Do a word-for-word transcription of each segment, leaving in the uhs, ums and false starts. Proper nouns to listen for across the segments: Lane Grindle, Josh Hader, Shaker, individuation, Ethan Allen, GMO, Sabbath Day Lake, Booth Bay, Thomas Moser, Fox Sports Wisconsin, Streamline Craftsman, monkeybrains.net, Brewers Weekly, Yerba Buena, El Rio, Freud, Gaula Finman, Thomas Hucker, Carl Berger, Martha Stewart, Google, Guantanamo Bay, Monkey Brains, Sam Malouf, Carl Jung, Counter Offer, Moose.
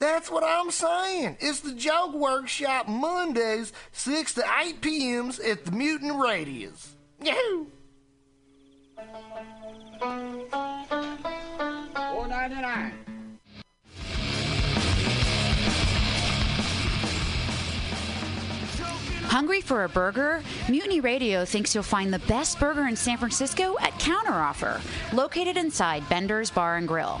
That's what I'm saying. It's the Joke Workshop Mondays, six to eight p.m. at the Mutiny Radios. Yahoo! four ninety-nine. Hungry for a burger? Mutiny Radio thinks you'll find the best burger in San Francisco at Counter Offer, located inside Bender's Bar and Grill.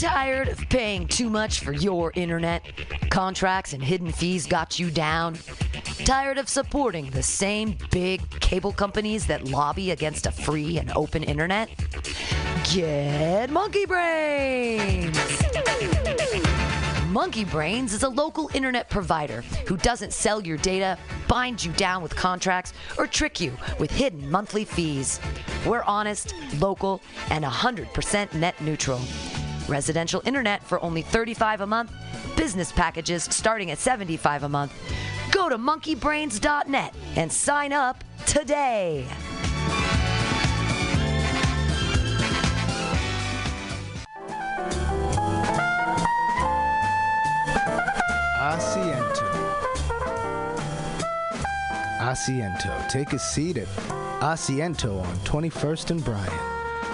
Tired of paying too much for your internet? Contracts and hidden fees got you down? Tired of supporting the same big cable companies that lobby against a free and open internet? Get Monkey Brains! Monkey Brains is a local internet provider who doesn't sell your data, bind you down with contracts, or trick you with hidden monthly fees. We're honest, local, and one hundred percent net neutral. Residential internet for only thirty-five dollars a month, business packages starting at seventy-five dollars a month. Go to monkey brains dot net and sign up today. Asiento. Asiento. Take a seat at Asiento on twenty-first and Bryant.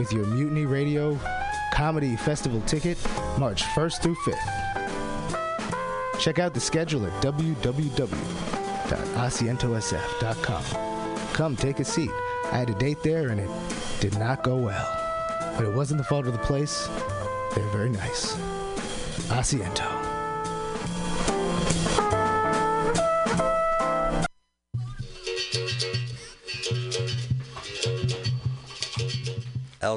with your Mutiny Radio Comedy Festival ticket March first through fifth. Check out the schedule at w w w dot aciento s f dot com. Come take a seat. I had a date there and it did not go well. But it wasn't the fault of the place. They're very nice. Asiento. El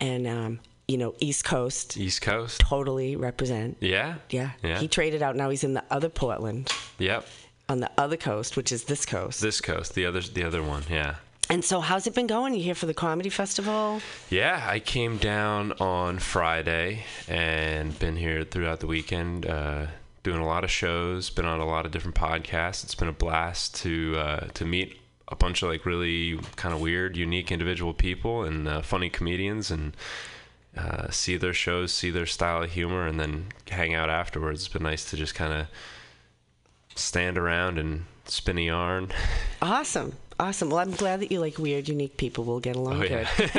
And um you know, East Coast. East Coast. Totally represent. Yeah. Yeah. Yeah. He traded out. Now he's in the other Portland. Yep. On the other coast, which is this coast. This coast, the other, the other one, yeah. And so, how's it been going? You here for the comedy festival? Yeah, I came down on Friday and been here throughout the weekend, uh, doing a lot of shows. Been on a lot of different podcasts. It's been a blast to uh, to meet a bunch of like really kind of weird, unique individual people and uh, funny comedians, and uh, see their shows, see their style of humor, and then hang out afterwards. It's been nice to just kind of stand around and spin a yarn. Awesome. Awesome. Well, I'm glad that you like weird, unique people. We'll get along oh, yeah. good.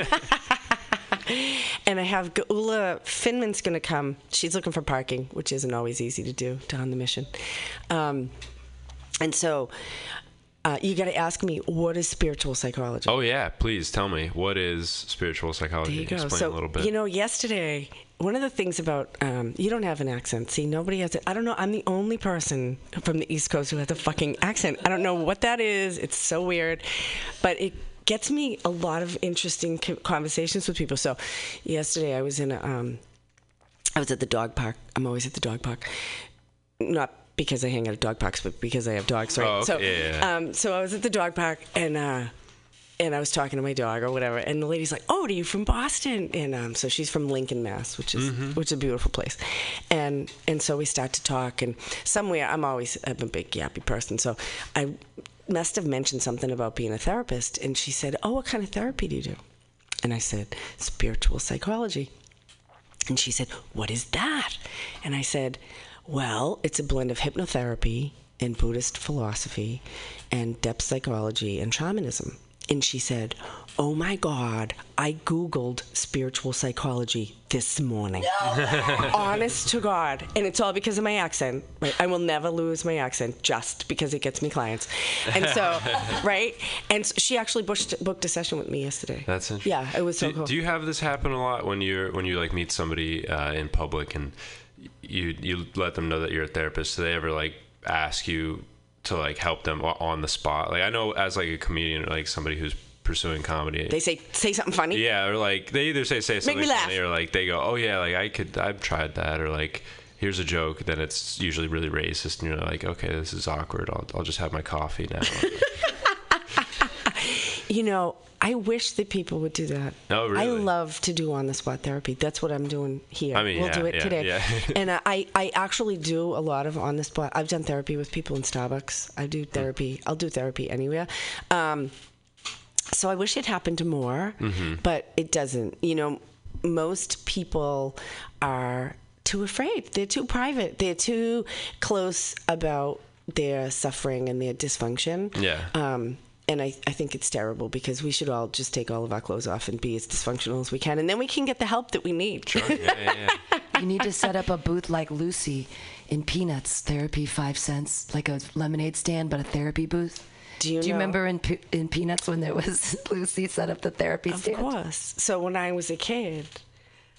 And I have Gaula Finman's going to come. She's looking for parking, which isn't always easy to do down the mission. Um, and so uh, you got to ask me, what is spiritual psychology? Oh, yeah. Please tell me. What is spiritual psychology? There you go. Explain so, a little bit. You know, yesterday... One of the things about, um, you don't have an accent. See, nobody has it. I don't know. I'm the only person from the East Coast who has a fucking accent. I don't know what that is. It's so weird. But it gets me a lot of interesting conversations with people. So yesterday I was in a, um, I was at the dog park. I'm always at the dog park. Not because I hang out at dog parks, but because I have dogs, right? Oh, okay. So, yeah. um, so I was at the dog park and, uh, And I was talking to my dog or whatever, and the lady's like, "Oh, are you from Boston?" And um, so she's from Lincoln, Mass, which is mm-hmm. which is a beautiful place. And and so we start to talk, and somewhere I'm always I'm a big yappy person, so I must have mentioned something about being a therapist, and she said, "Oh, what kind of therapy do you do?" And I said, "Spiritual psychology." And she said, "What is that?" And I said, "Well, it's a blend of hypnotherapy and Buddhist philosophy, and depth psychology and shamanism." And she said, "Oh my God, I Googled spiritual psychology this morning." No! Honest to God. And it's all because of my accent. Right? I will never lose my accent just because it gets me clients. And so, right? And so she actually booked, booked a session with me yesterday. That's interesting. Yeah, it was so do, cool. Do you have this happen a lot when you're when you like meet somebody uh, in public and you you let them know that you're a therapist? Do they ever like ask you to like help them on the spot? Like I know as like a comedian, or like somebody who's pursuing comedy, they say say something funny. Yeah, or like they either say say something funny, or like they go, "Oh yeah, like I could, I've tried that," or like, "Here's a joke." Then it's usually really racist, and you're like, "Okay, this is awkward. I'll I'll just have my coffee now." You know, I wish that people would do that. Oh, really? I love to do on-the-spot therapy. That's what I'm doing here. I mean, we'll yeah, do it yeah, today. Yeah. And I, I actually do a lot of on-the-spot. I've done therapy with people in Starbucks. I do therapy. I'll do therapy anywhere. Um, so I wish it happened more, mm-hmm. but it doesn't. You know, most people are too afraid. They're too private. They're too close about their suffering and their dysfunction. Yeah. Um, And I, I think it's terrible because we should all just take all of our clothes off and be as dysfunctional as we can. And then we can get the help that we need. Sure. Yeah, yeah, yeah. You need to set up a booth like Lucy in Peanuts, therapy, five cents, like a lemonade stand, but a therapy booth. Do you, Do you remember in Pe- in Peanuts when there was Lucy set up the therapy stand? Of course. So when I was a kid,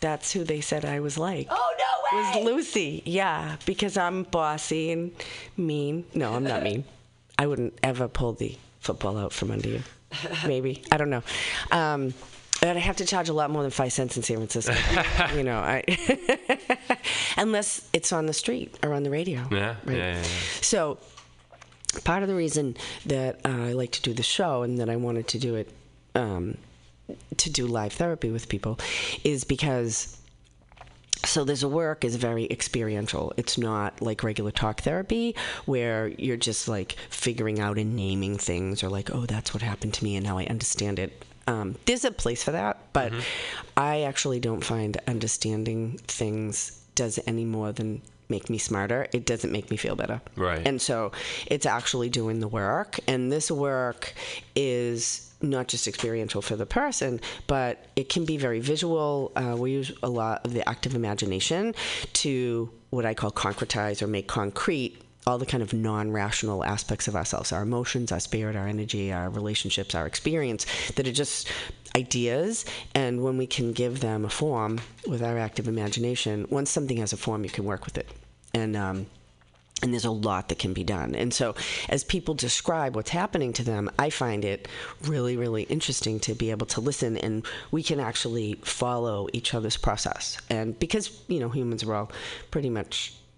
that's who they said I was like. Oh, no way! It was Lucy. Yeah, because I'm bossy and mean. No, I'm not mean. I wouldn't ever pull the football out from under you. Maybe. I don't know. Um, but I have to charge a lot more than five cents in San Francisco. You know, I unless it's on the street or on the radio. Yeah, right? yeah, yeah, yeah. So part of the reason that uh, I like to do the show and that I wanted to do it, um, to do live therapy with people is because... So this work is very experiential. It's not like regular talk therapy where you're just like figuring out and naming things or like, oh, that's what happened to me and now I understand it. Um, there's a place for that, but mm-hmm. I actually don't find understanding things does any more than make me smarter. It doesn't make me feel better. Right. And so it's actually doing the work. And this work is... not just experiential for the person, but it can be very visual. Uh, we use a lot of the active imagination to what I call concretize or make concrete all the kind of non-rational aspects of ourselves, our emotions, our spirit, our energy, our relationships, our experience, that are just ideas. And when we can give them a form with our active imagination, once something has a form, you can work with it. And, um, And there's a lot that can be done. And so as people describe what's happening to them, I find it really, really interesting to be able to listen. And we can actually follow each other's process. And because, you know, humans are all pretty much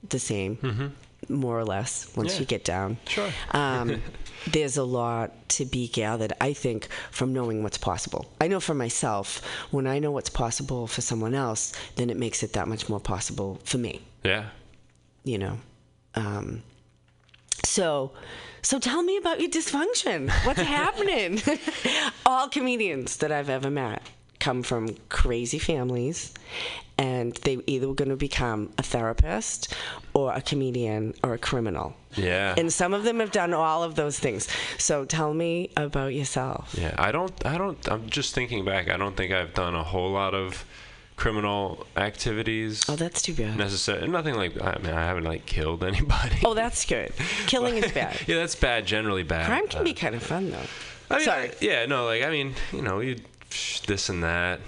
the same, mm-hmm. more or less, once yeah. you get down. Sure. Um, there's a lot to be gathered, I think, from knowing what's possible. I know for myself, when I know what's possible for someone else, then it makes it that much more possible for me. Yeah. You know? Um, so, so tell me about your dysfunction. What's happening? All comedians that I've ever met come from crazy families, and they either were going to become a therapist or a comedian or a criminal. Yeah. And some of them have done all of those things. So tell me about yourself. Yeah. I don't, I don't, I'm just thinking back. I don't think I've done a whole lot of criminal activities. Oh, that's too bad. Necessary. Nothing like, I mean, I haven't like killed anybody. Oh, that's good. Killing but, is bad. Yeah, that's bad. Generally bad. Crime can uh, be kind of fun though. I mean, Sorry. Yeah, no, like, I mean, you know, you this and that,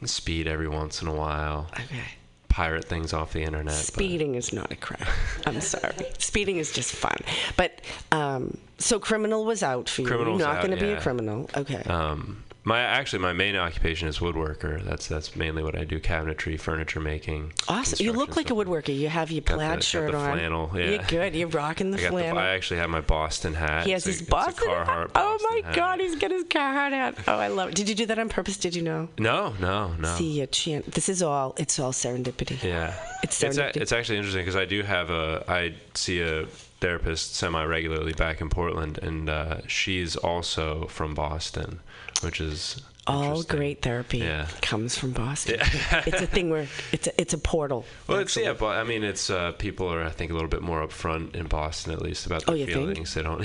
and speed every once in a while. Okay. Pirate things off the internet. Speeding but. is not a crime. I'm sorry. Speeding is just fun. But, um, so criminal was out for you. Criminal's You're not going to yeah. be a criminal. Okay. Um, My actually, my main occupation is woodworker. That's that's mainly what I do: cabinetry, furniture making. Awesome! You look like a woodworker. You have your plaid got the, shirt got the flannel. on. Yeah. You're good. You're rocking the I flannel. The, I actually have my Boston hat. He has it's his a, Boston, Carhartt hat. Boston Oh my hat. God, he's got his Carhartt hat. Oh, I love it. Did you do that on purpose? Did you know? No, no, no. See your chin. This is all. It's all serendipity. Yeah. It's serendipity. It's, a, it's actually interesting because I do have a. I see a. therapist semi-regularly back in Portland, and uh, she's also from Boston, which is all great therapy yeah. comes from Boston. Yeah. It's a thing where it's a, it's a portal. Well, actually. it's yeah, but I mean, it's uh, people are I think a little bit more upfront in Boston, at least about their oh, feelings. They don't.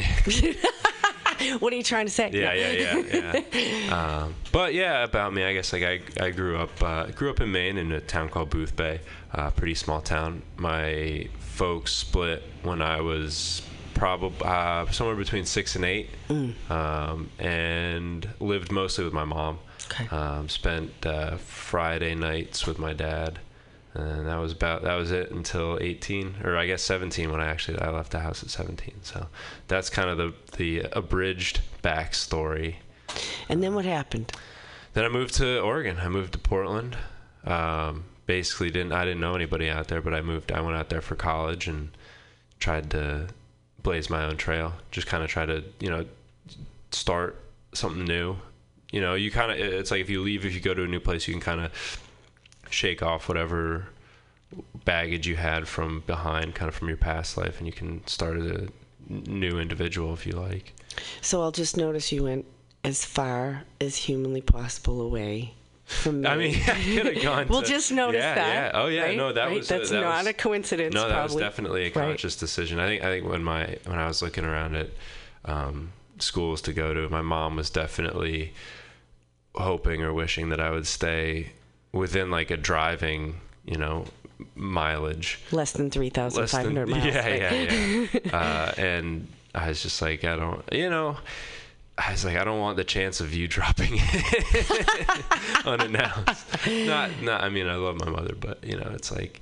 What are you trying to say? Yeah, no. yeah, yeah, yeah. um, but yeah, about me, I guess like I I grew up uh, grew up in Maine in a town called Booth Bay, uh, pretty small town. My folks split when I was probably uh, somewhere between six and eight, mm. um, and lived mostly with my mom. Okay. Um, spent uh, Friday nights with my dad, and that was about that was it until eighteen, or I guess seventeen when I actually I left the house at seventeen. So that's kind of the the abridged backstory. And then what happened? Then I moved to Oregon. I moved to Portland. Um, Basically, didn't I didn't know anybody out there, but I moved. I went out there for college and tried to blaze my own trail. Just kind of try to, you know, start something new. You know, you kind of, it's like if you leave, if you go to a new place, you can kind of shake off whatever baggage you had from behind, kind of from your past life, and you can start as a new individual if you like. So I'll just notice you went as far as humanly possible away from me. I mean, yeah, I could have gone to, we'll just notice yeah, that. Yeah. Oh yeah, right? no, that right? was that's uh, that not was, a coincidence. No, that probably. was definitely a conscious right. decision. I think I think when my when I was looking around at um, schools to go to, my mom was definitely hoping or wishing that I would stay within like a driving, you know, mileage, less than three thousand five hundred miles. Yeah, right? yeah, yeah. uh, and I was just like, I don't, you know. I was like, I don't want the chance of you dropping it unannounced. Not, not. I mean, I love my mother, but you know, it's like,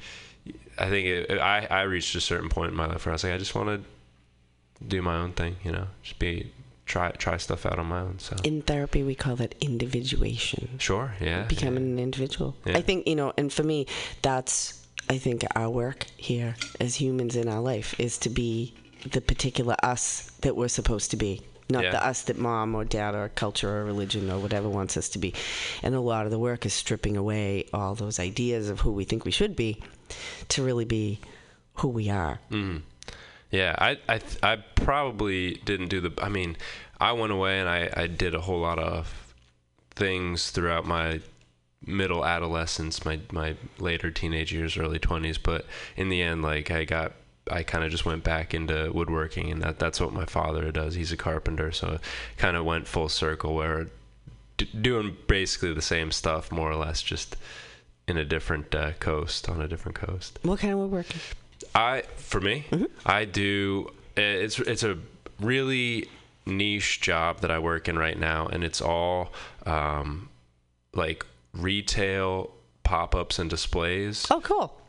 I think it, I, I reached a certain point in my life where I was like, I just want to do my own thing, you know, just be try try stuff out on my own. So in therapy, we call that individuation. Sure, yeah, becoming yeah. an individual. Yeah. I think you know, and for me, that's I think our work here as humans in our life is to be the particular us that we're supposed to be. Not yeah. the us that mom or dad or culture or religion or whatever wants us to be. And a lot of the work is stripping away all those ideas of who we think we should be to really be who we are. Mm. Yeah, I, I I probably didn't do the... I mean, I went away and I, I did a whole lot of things throughout my middle adolescence, my, my later teenage years, early twenties. But in the end, like, I got... I kind of just went back into woodworking, and that, that's what my father does. He's a carpenter, so kind of went full circle where d- doing basically the same stuff, more or less, just in a different uh, coast, on a different coast. What kind of woodworking? I, for me, mm-hmm. I do, it's, it's a really niche job that I work in right now, and it's all um, like retail pop-ups and displays. Oh, cool.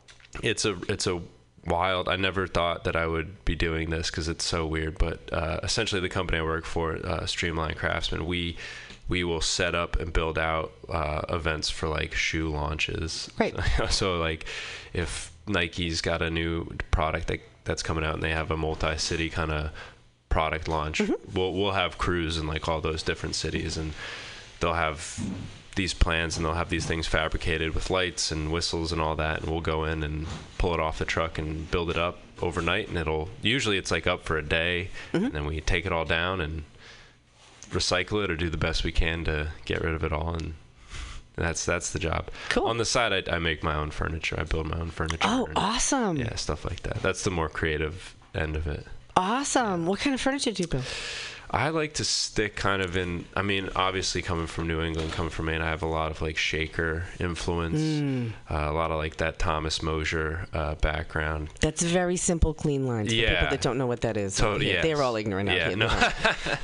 It's a, it's a, wild. I never thought that I would be doing this because it's so weird, but uh, essentially the company I work for, uh, Streamline Craftsman, we we will set up and build out uh, events for like shoe launches. Right. So, so like if Nike's got a new product that, that's coming out and they have a multi-city kind of product launch, mm-hmm. we'll we'll have crews in like all those different cities, and they'll have these plans and they'll have these things fabricated with lights and whistles and all that, and we'll go in and pull it off the truck and build it up overnight, and it'll usually it's like up for a day, mm-hmm. and then we take it all down and recycle it or do the best we can to get rid of it all, and that's that's the job. Cool. On the side, I, I make my own furniture. I build my own furniture. Oh, awesome. Yeah, stuff like that. That's the more creative end of it. Awesome. Yeah. What kind of furniture do you build? I like to stick kind of in, I mean, obviously coming from New England, coming from Maine, I have a lot of like Shaker influence, mm. uh, a lot of like that Thomas Moser uh, background. That's very simple, clean lines. Yeah. For people that don't know what that is. Totally, yes. They're all ignorant yeah, out here. No.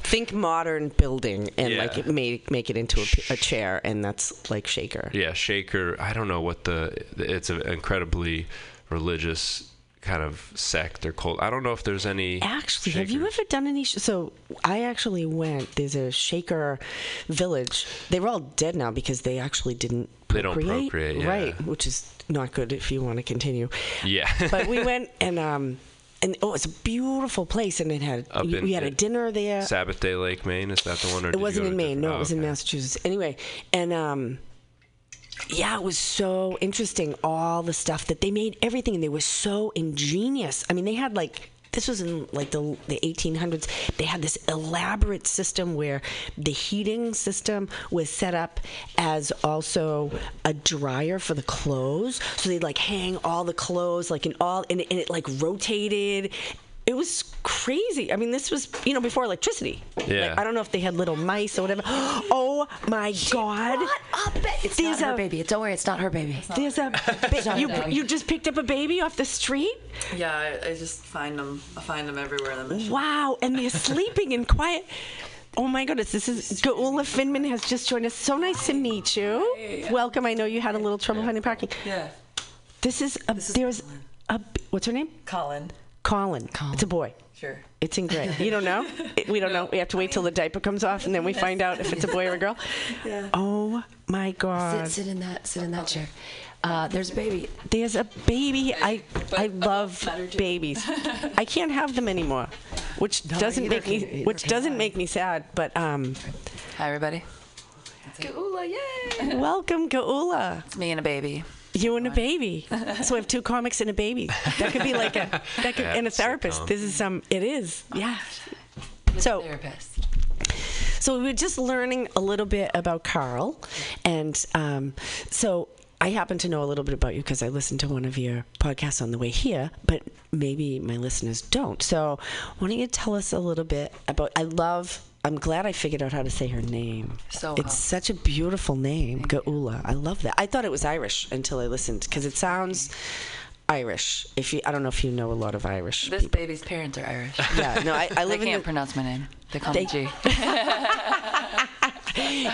Think modern building and yeah. like it make, make it into a, a chair, and that's like Shaker. Yeah, Shaker, I don't know what the, it's an incredibly religious kind of sect or cult. I don't know if there's any. Actually, Shakers. Have you ever done any? Sh- so I actually went. There's a Shaker village. They were all dead now because they actually didn't. They procreate, don't procreate, yeah. Right? Which is not good if you want to continue. Yeah. But we went and um and oh, it's a beautiful place, and it had Up we in, had a dinner there. Sabbath Day Lake, Maine. Is that the one? Or it did wasn't you go in Maine. No, oh, it was okay. in Massachusetts. Anyway, and um. Yeah, it was so interesting, all the stuff that they made, everything, and they were so ingenious. I mean, they had like, this was in like the, the eighteen hundreds, they had this elaborate system where the heating system was set up as also a dryer for the clothes, so they'd like hang all the clothes, like in all, and it, and it like rotated. It was crazy. I mean, this was, you know, before electricity. Yeah. Like, I don't know if they had little mice or whatever. Oh, my she God. Brought a ba- it's there's not her a, baby. Don't worry, it's not her baby. Not there's her. a ba- you, you just picked up a baby off the street? Yeah, I, I just find them. I find them everywhere. In the mission. Wow, and they're sleeping in quiet. Oh, my goodness. This is Gaula Finman has just joined us. So nice to meet you. Hey, yeah. Welcome. I know you had a little trouble yeah. finding parking. Yeah. This is, a, this is there's a, what's her name? Colin. Colin. Colin. It's a boy. Sure. It's in gray. You don't know? It, we don't no, know. We have to wait I mean, till the diaper comes off, and then we find out if it's a boy or a girl. Yeah. Oh, my God. Sit, sit in that Sit in that chair. Uh, there's a baby. There's a baby. I, I love babies. I can't have them anymore, which no, doesn't either, make me either, which either, doesn't either. make me sad, but um, Hi, everybody. Gaula, yay! Welcome, Gaula. It's me and a baby. You and a baby. So we have two comics and a baby. That could be like a that could, yeah, and a therapist. So this is um, it is, yeah. So therapist. So we were just learning a little bit about Carl, and um, so I happen to know a little bit about you because I listened to one of your podcasts on the way here, but maybe my listeners don't. So why don't you tell us a little bit about? I love. I'm glad I figured out how to say her name. So it's such a beautiful name, Gaula. I love that. I thought it was Irish until I listened because it sounds Irish. If you, I don't know if you know a lot of Irish. This people. Baby's parents are Irish. Yeah, no, I, I live. They can't in the, pronounce my name. They call they, me G.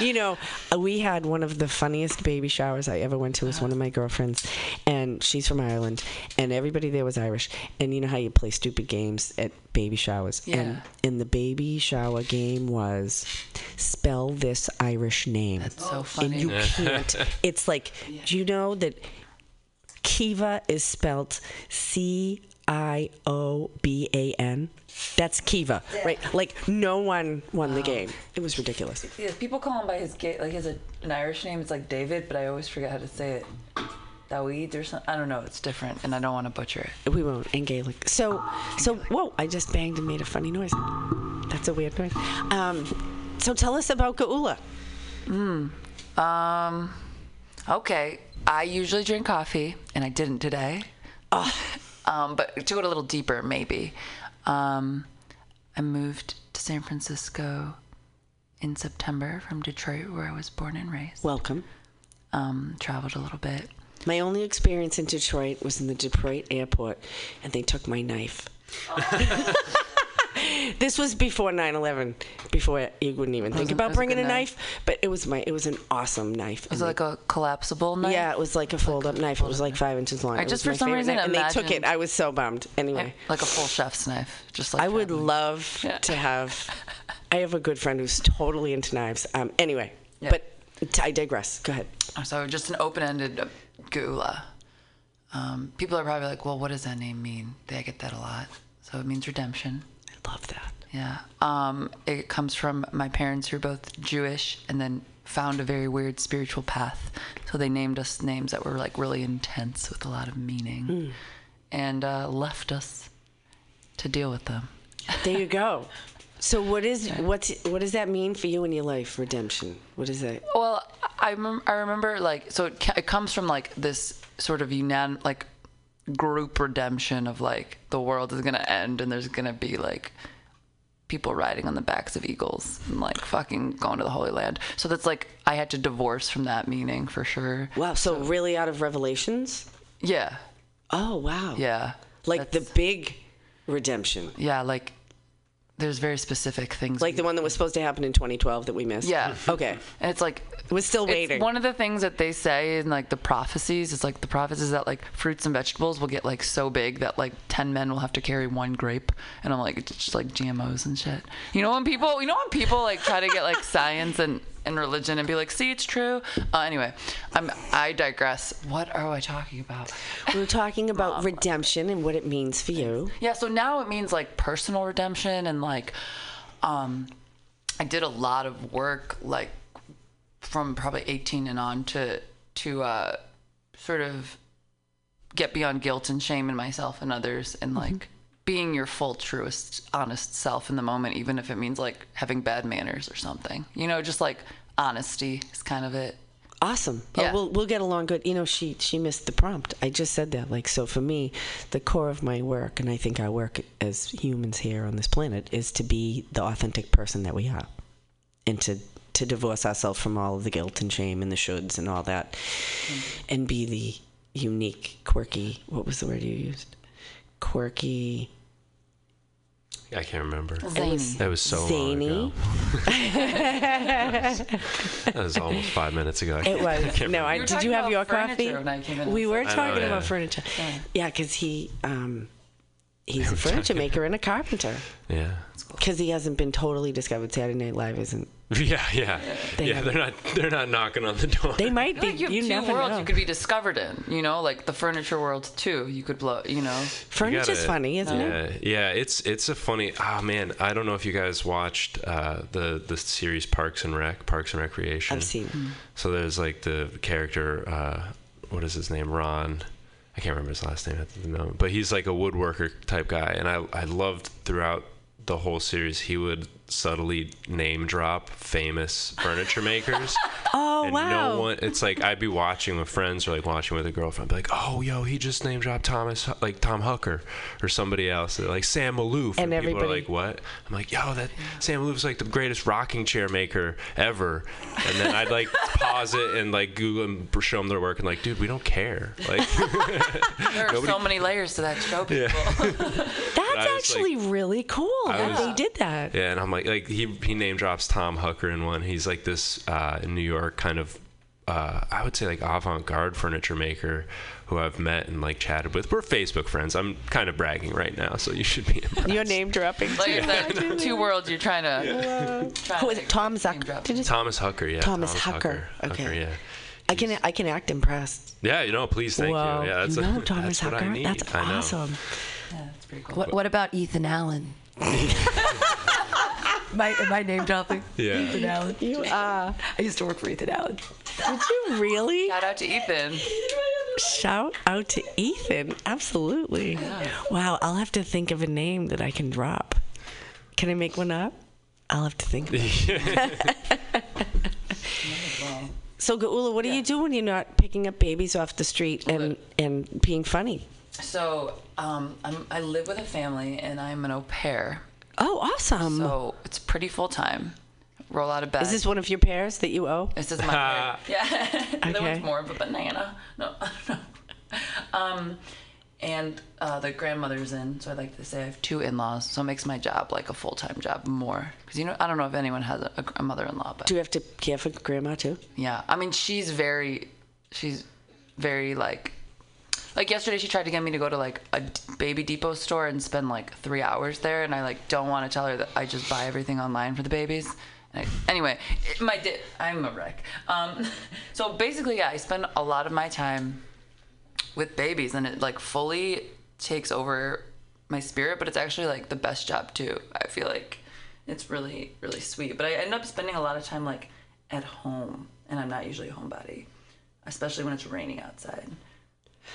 You know, we had one of the funniest baby showers I ever went to. It was one of my girlfriends, and she's from Ireland, and everybody there was Irish. And you know how you play stupid games at baby showers? Yeah. And, and the baby shower game was spell this Irish name. That's so funny. And you can't. It's like, yeah. Do you know that Kiva is spelled C I O B A N? That's Kiva, yeah. Right? Like, no one won wow. the game. It was ridiculous. Yeah, people call him by his gay, like, he has a, an Irish name. It's like David, but I always forget how to say it. Dawid or something. I don't know. It's different, and I don't want to butcher it. We won't. And Gaelic. So, oh, so Gaelic. Whoa, I just banged and made a funny noise. That's a weird noise. Um, so tell us about Gaula. Mm. Um, okay. I usually drink coffee, and I didn't today. Oh. um, but to go a little deeper, maybe. Um, I moved to San Francisco in September from Detroit, where I was born and raised. Welcome. Um, traveled a little bit. My only experience in Detroit was in the Detroit airport, and they took my knife. Oh. This was before nine eleven, before you wouldn't even think about bringing a knife, but it was my, it was an awesome knife. Was it like a collapsible knife? Yeah, it was like a fold-up knife. It was like five inches long. I just, for some reason, and they took it. I was so bummed. Anyway. Like a full chef's knife. Just like I would love to have, I have a good friend who's totally into knives. Um, anyway, but I digress. Go ahead. So just an open-ended Gaula. Um, people are probably like, well, what does that name mean? They, I get that a lot. So it means redemption. Love that. Yeah. Um, it comes from my parents, who are both Jewish, and then found a very weird spiritual path. So they named us names that were like really intense with a lot of meaning, mm. and uh, left us to deal with them. There you go. So what is what's what does that mean for you in your life? Redemption. What is that? Well, I mem- I remember like so it, ca- it comes from like this sort of unanim- like. group redemption of like the world is gonna end, and there's gonna be like people riding on the backs of eagles and like fucking going to the Holy Land. So that's like I had to divorce from that meaning for sure. Wow. So, so really out of Revelations? Yeah. Oh wow. Yeah. Like the big redemption. Yeah. Like there's very specific things. Like the one that was supposed to happen in twenty twelve that we missed. Yeah. Okay. And it's like we're still waiting. It's one of the things that they say in like the prophecies is like the prophecies that like fruits and vegetables will get like so big that like ten men will have to carry one grape. And I'm like, it's just like G M Os and shit. You know when people, you know when people like try to get like science and, and religion and be like, see, it's true. Uh, anyway, I'm, I digress. What are we talking about? We were talking about um, redemption and what it means for you. Yeah. So now it means like personal redemption and like, um, I did a lot of work like, from probably eighteen and on to to uh, sort of get beyond guilt and shame in myself and others, and like mm-hmm. being your full, truest, honest self in the moment, even if it means like having bad manners or something. You know, just like honesty is kind of it. Awesome. Yeah. Oh, we'll we'll get along good. You know, she she missed the prompt. I just said that. Like, so for me, the core of my work, and I think our work as humans here on this planet, is to be the authentic person that we are, and to. to divorce ourselves from all of the guilt and shame and the shoulds and all that, mm. and be the unique, quirky, what was the word you used? Quirky. I can't remember. Zany. It was, that was so Zany. long ago. that, was, that was almost five minutes ago. I it was. I can't no, I, did you have your coffee? We were talking know, yeah. about furniture. Yeah, because yeah, he... Um, He's a furniture maker and a carpenter. Yeah. Because he hasn't been totally discovered. Saturday Night Live isn't Yeah, yeah, they yeah. They're not they're not knocking on the door. They might be. Like you have you two never worlds know. You could be discovered in. You know, like the furniture world too. You could blow. You know, furniture's you gotta, funny, isn't uh, it? Yeah, it's it's a funny. Oh man, I don't know if you guys watched uh, the the series Parks and Rec, Parks and Recreation. I've seen. Mm-hmm. So there's like the character. Uh, what is his name? Ron. I can't remember his last name at the moment, but he's like a woodworker type guy, and I I loved throughout the whole series he would subtly name drop famous furniture makers. Oh and wow! No one, it's like I'd be watching with friends or like watching with a girlfriend, I'd be like, oh yo, he just name dropped Thomas like Tom Hucker or somebody else, like Sam Malouf, and, and everybody people are like, what? I'm like, yo, that Sam Malouf's like the greatest rocking chair maker ever, and then I'd like pause it and like Google and show them their work and like, dude, we don't care. Like there are nobody... so many layers to that show, people. Yeah. That's actually like, really cool that was, they did that. Yeah, and I'm like, like he he name drops Tom Hucker in one. He's like this uh, in New York kind of, uh, I would say like avant-garde furniture maker who I've met and like chatted with. We're Facebook friends. I'm kind of bragging right now, so you should be impressed. Your name dropping. Like yeah. that two worlds you're trying to. Yeah. Trying who is it? Tom Zucker. Did you Thomas Hucker. Yeah. Thomas, Thomas Hucker. Hucker. Okay. Hucker, yeah. I can I can act impressed. Yeah, you know. Please, thank Whoa. You. Yeah, that's, no, a, Thomas that's Hucker. What I need. That's I awesome. Yeah, that's pretty cool. What, what about Ethan Allen? my my name dropping. Yeah. Ethan Allen. You uh, I used to work for Ethan Allen. Did you really? Shout out to Ethan. Shout out to Ethan. Absolutely. Yeah. Wow. I'll have to think of a name that I can drop. Can I make one up? I'll have to think of it. So Gaula, what yeah. do you do when you're not picking up babies off the street and, and being funny? So um, I'm, I live with a family, and I'm an au pair. Oh, awesome. So it's pretty full-time. Roll out of bed. Is this one of your pairs that you owe? This is my pair. Yeah. Okay. That one's more of a banana. No, I don't know. Um, and uh, the grandmother's in, so I like to say I have two in-laws, so it makes my job like a full-time job more. Because, you know, I don't know if anyone has a, a mother-in-law. But do you have to care for grandma, too? Yeah. I mean, she's very, she's very, like... Like yesterday, she tried to get me to go to like a Baby Depot store and spend like three hours there, and I like don't want to tell her that I just buy everything online for the babies. I, anyway, it, my di- I'm a wreck. Um, so basically, yeah, I spend a lot of my time with babies, and it like fully takes over my spirit. But it's actually like the best job too. I feel like it's really, really sweet. But I end up spending a lot of time like at home, and I'm not usually a homebody, especially when it's raining outside.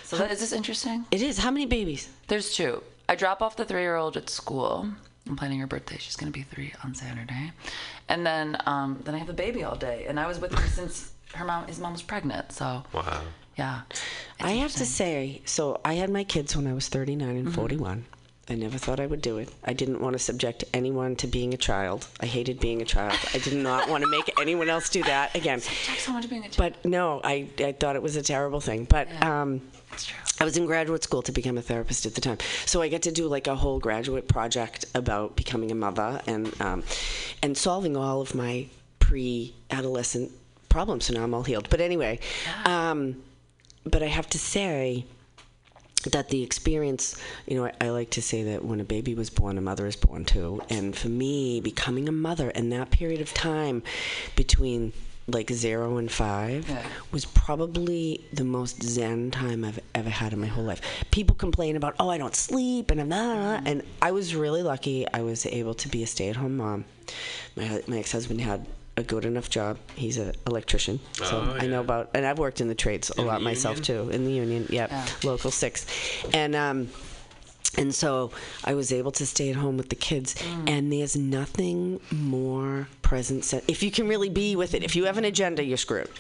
So that, is this interesting? It is. How many babies? There's two. I drop off the three-year-old at school. I'm planning her birthday. She's going to be three on Saturday. And then um, then I have the baby all day. And I was with her since her mom, his mom was pregnant. So, wow. Yeah. I have to say, so I had my kids when I was thirty-nine and mm-hmm. forty-one. I never thought I would do it. I didn't want to subject anyone to being a child. I hated being a child. I did not want to make anyone else do that again. Subject someone to being a child. But no, I, I thought it was a terrible thing. But yeah. um, I was in graduate school to become a therapist at the time. So I got to do like a whole graduate project about becoming a mother and um, and solving all of my pre-adolescent problems. So now I'm all healed. But anyway, yeah. um, but I have to say... that the experience, you know, I, I like to say that when a baby was born, a mother is born too. And for me, becoming a mother in that period of time between like zero and five yeah. was probably the most zen time I've ever had in my whole life. People complain about, oh, I don't sleep and I'm not. Mm-hmm. And I was really lucky. I was able to be a stay-at-home mom. My, my ex-husband had a good enough job. He's an electrician, oh, so yeah. I know about, and I've worked in the trades a in lot myself too, in the union, yep, yeah, local six, and um, and so I was able to stay at home with the kids, mm. and there's nothing more present. Sen- if you can really be with it, if you have an agenda, you're screwed.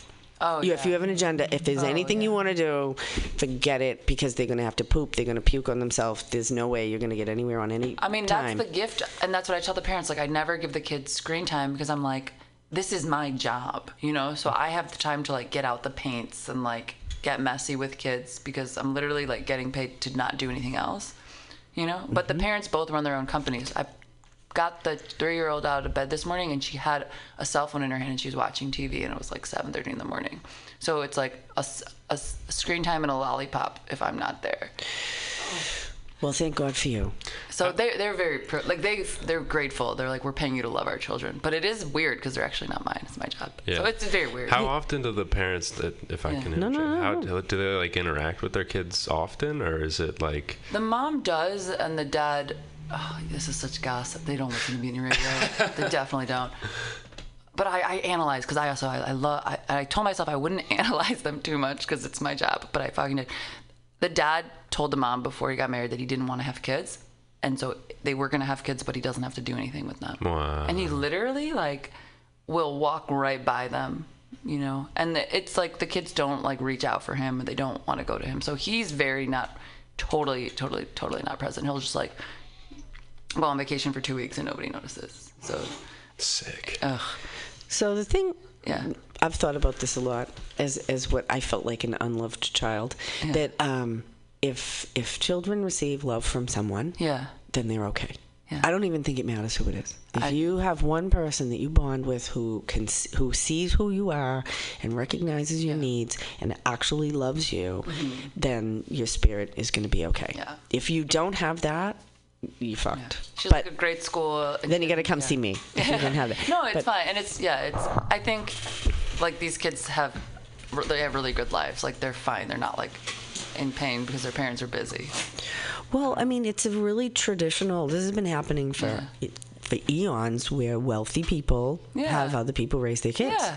Oh, you, yeah. If you have an agenda, if there's oh, anything yeah. you want to do, forget it, because they're going to have to poop. They're going to puke on themselves. There's no way you're going to get anywhere on any. I mean, time. That's the gift, and that's what I tell the parents. Like, I never give the kids screen time because I'm like, this is my job, you know? So I have the time to like get out the paints and like get messy with kids because I'm literally like getting paid to not do anything else, you know? Mm-hmm. But the parents both run their own companies. I got the three-year-old out of bed this morning and she had a cell phone in her hand and she was watching T V and it was like seven thirty in the morning. So it's like a, a, a screen time and a lollipop if I'm not there. Oh. Well, thank God for you. So they they're very pro- like they they're grateful. They're like, we're paying you to love our children, but it is weird because they're actually not mine. It's my job. Yeah. So it's very weird. How often do the parents that if yeah. I can no, no, no, how no. do they like interact with their kids often, or is it like the mom does and the dad? Oh, this is such gossip. They don't listen to Mutiny Radio. They definitely don't. But I, I analyze because I also I, I love I, I told myself I wouldn't analyze them too much because it's my job. But I fucking did. The dad told the mom before he got married that he didn't want to have kids, and so they were gonna have kids, but he doesn't have to do anything with them. Wow. And he literally like will walk right by them, you know. And it's like the kids don't like reach out for him, and they don't want to go to him. So he's very not totally, totally, totally not present. He'll just like go on vacation for two weeks and nobody notices. So sick. Ugh. So the thing, yeah, I've thought about this a lot as as what I felt like an unloved child. Yeah. That um, if if children receive love from someone, yeah, then they're okay. Yeah. I don't even think it matters who it is. If I, you have one person that you bond with who can who sees who you are and recognizes your yeah. needs and actually loves you, mm-hmm. then your spirit is going to be okay. Yeah. If you don't have that, you fucked. Yeah. She's but like a great school. Then you gotta come yeah. see me. If you don't have it. No, it's but fine, and it's yeah. It's I think like these kids have they have really good lives. Like they're fine. They're not like in pain because their parents are busy. Well, I mean, it's a really traditional. This has been happening for yeah. for eons, where wealthy people yeah. have other people raise their kids. Yeah.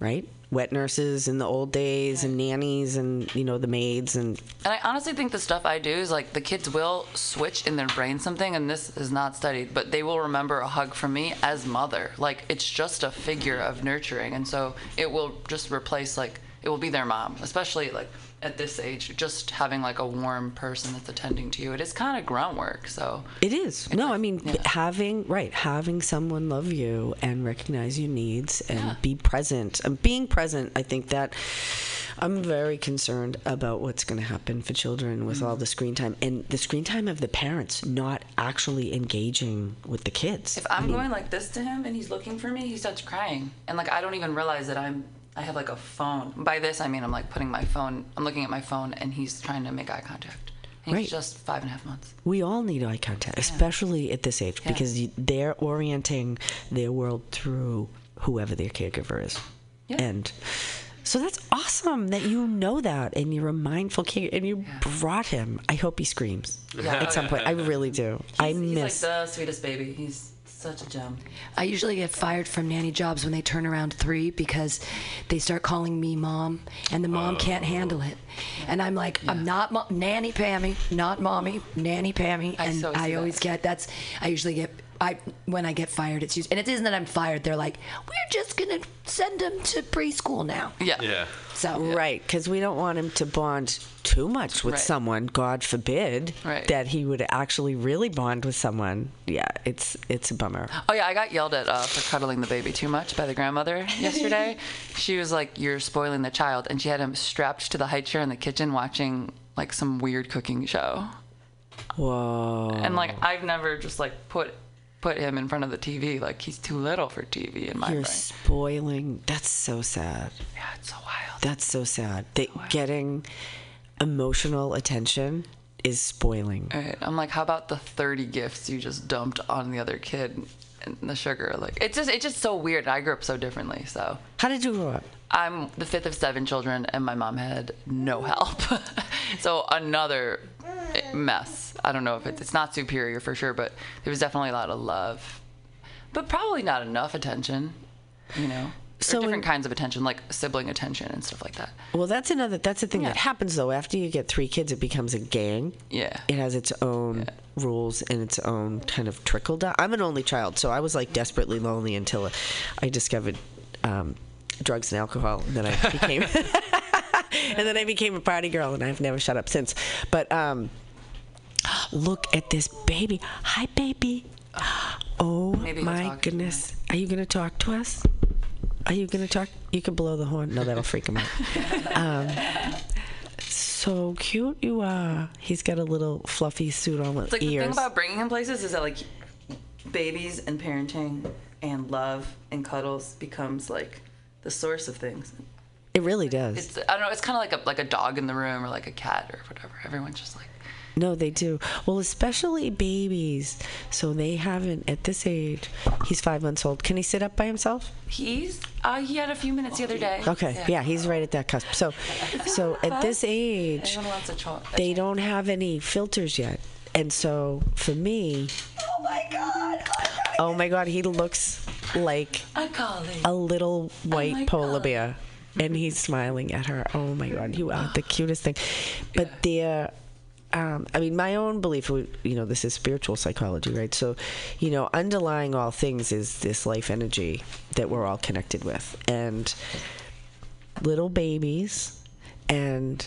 Right. Wet nurses in the old days, right. and nannies, and you know the maids, and and I honestly think the stuff I do is like the kids will switch in their brain something, and this is not studied, but they will remember a hug from me as mother. Like it's just a figure of nurturing, and so it will just replace like it will be their mom, especially like at this age. Just having like a warm person that's attending to you, it is kind of groundwork. So it is. No, like, I mean yeah. having right having someone love you and recognize your needs and yeah. be present. And being present. I think that I'm very concerned about what's going to happen for children with mm-hmm. all the screen time and the screen time of the parents not actually engaging with the kids. If I'm I mean, going like this to him and he's looking for me, he starts crying, and like I don't even realize that I'm I have like a phone. By this I mean I'm like putting my phone. I'm looking at my phone, and he's trying to make eye contact. He's right. just five and a half months. We all need eye contact, yeah. especially at this age, yeah. because they're orienting their world through whoever their caregiver is. Yeah. And so that's awesome that you know that and you're a mindful kid and you yeah. brought him. I hope he screams yeah. at oh, some yeah. point. I really do. He's, I miss. He's like the sweetest baby. He's such a gem. I usually get fired from nanny jobs when they turn around three because they start calling me mom and the mom oh. can't handle it. And I'm like, yeah. I'm not mo- nanny Pammy, not mommy, nanny Pammy. I and so I always that. get that's, I usually get. I, when I get fired, it's usually, and it isn't that I'm fired. They're like, we're just going to send him to preschool now. Yeah. Yeah. So, yeah. Right. Because we don't want him to bond too much with right. someone, God forbid, right. that he would actually really bond with someone. Yeah. It's it's a bummer. Oh, yeah. I got yelled at uh, for cuddling the baby too much by the grandmother yesterday. She was like, you're spoiling the child. And she had him strapped to the high chair in the kitchen watching like some weird cooking show. Whoa. And like, I've never just like put... put him in front of the T V. Like he's too little for T V in my You're brain. Spoiling. That's so sad. Yeah, it's so wild. That's so sad. That so getting emotional attention is spoiling. Right. I'm like, how about the thirty gifts you just dumped on the other kid and the sugar? Like it's just it's just so weird. I grew up so differently. So how did you grow up? I'm the fifth of seven children, and my mom had no help. So another mess. I don't know if it's, it's not superior for sure, but there was definitely a lot of love, but probably not enough attention, you know, so or different in, kinds of attention, like sibling attention and stuff like that. Well, that's another, that's the thing yeah. that happens though. After you get three kids, it becomes a gang. Yeah. It has its own yeah. rules and its own kind of trickle down. I'm an only child. So I was like desperately lonely until I discovered, um, drugs and alcohol, and then I became, and then I became a party girl, and I've never shut up since. But um, look at this baby! Hi, baby! Oh Maybe my goodness! Are you gonna talk to us? Are you gonna talk? You can blow the horn. No, that'll freak him out. Um, so cute you are! He's got a little fluffy suit on with it's like ears. The thing about bringing him places is that like babies and parenting and love and cuddles becomes like the source of things. It really does. It's, I don't know. It's kind of like a like a dog in the room or like a cat or whatever. Everyone's just like No, they do. Well, especially babies. So they haven't, at this age, he's five months old. Can he sit up by himself? He's, uh, he had a few minutes the other day. Okay, yeah, yeah he's right at that cusp. So, so at this age, they don't have any filters yet. And so for me, oh my God, oh my God, he looks like a, a little white oh polar God. bear. And he's smiling at her. Oh my God, you are the cutest thing. But yeah. they're, Um, I mean, my own belief, you know, this is spiritual psychology, right? So, you know, underlying all things is this life energy that we're all connected with. And little babies and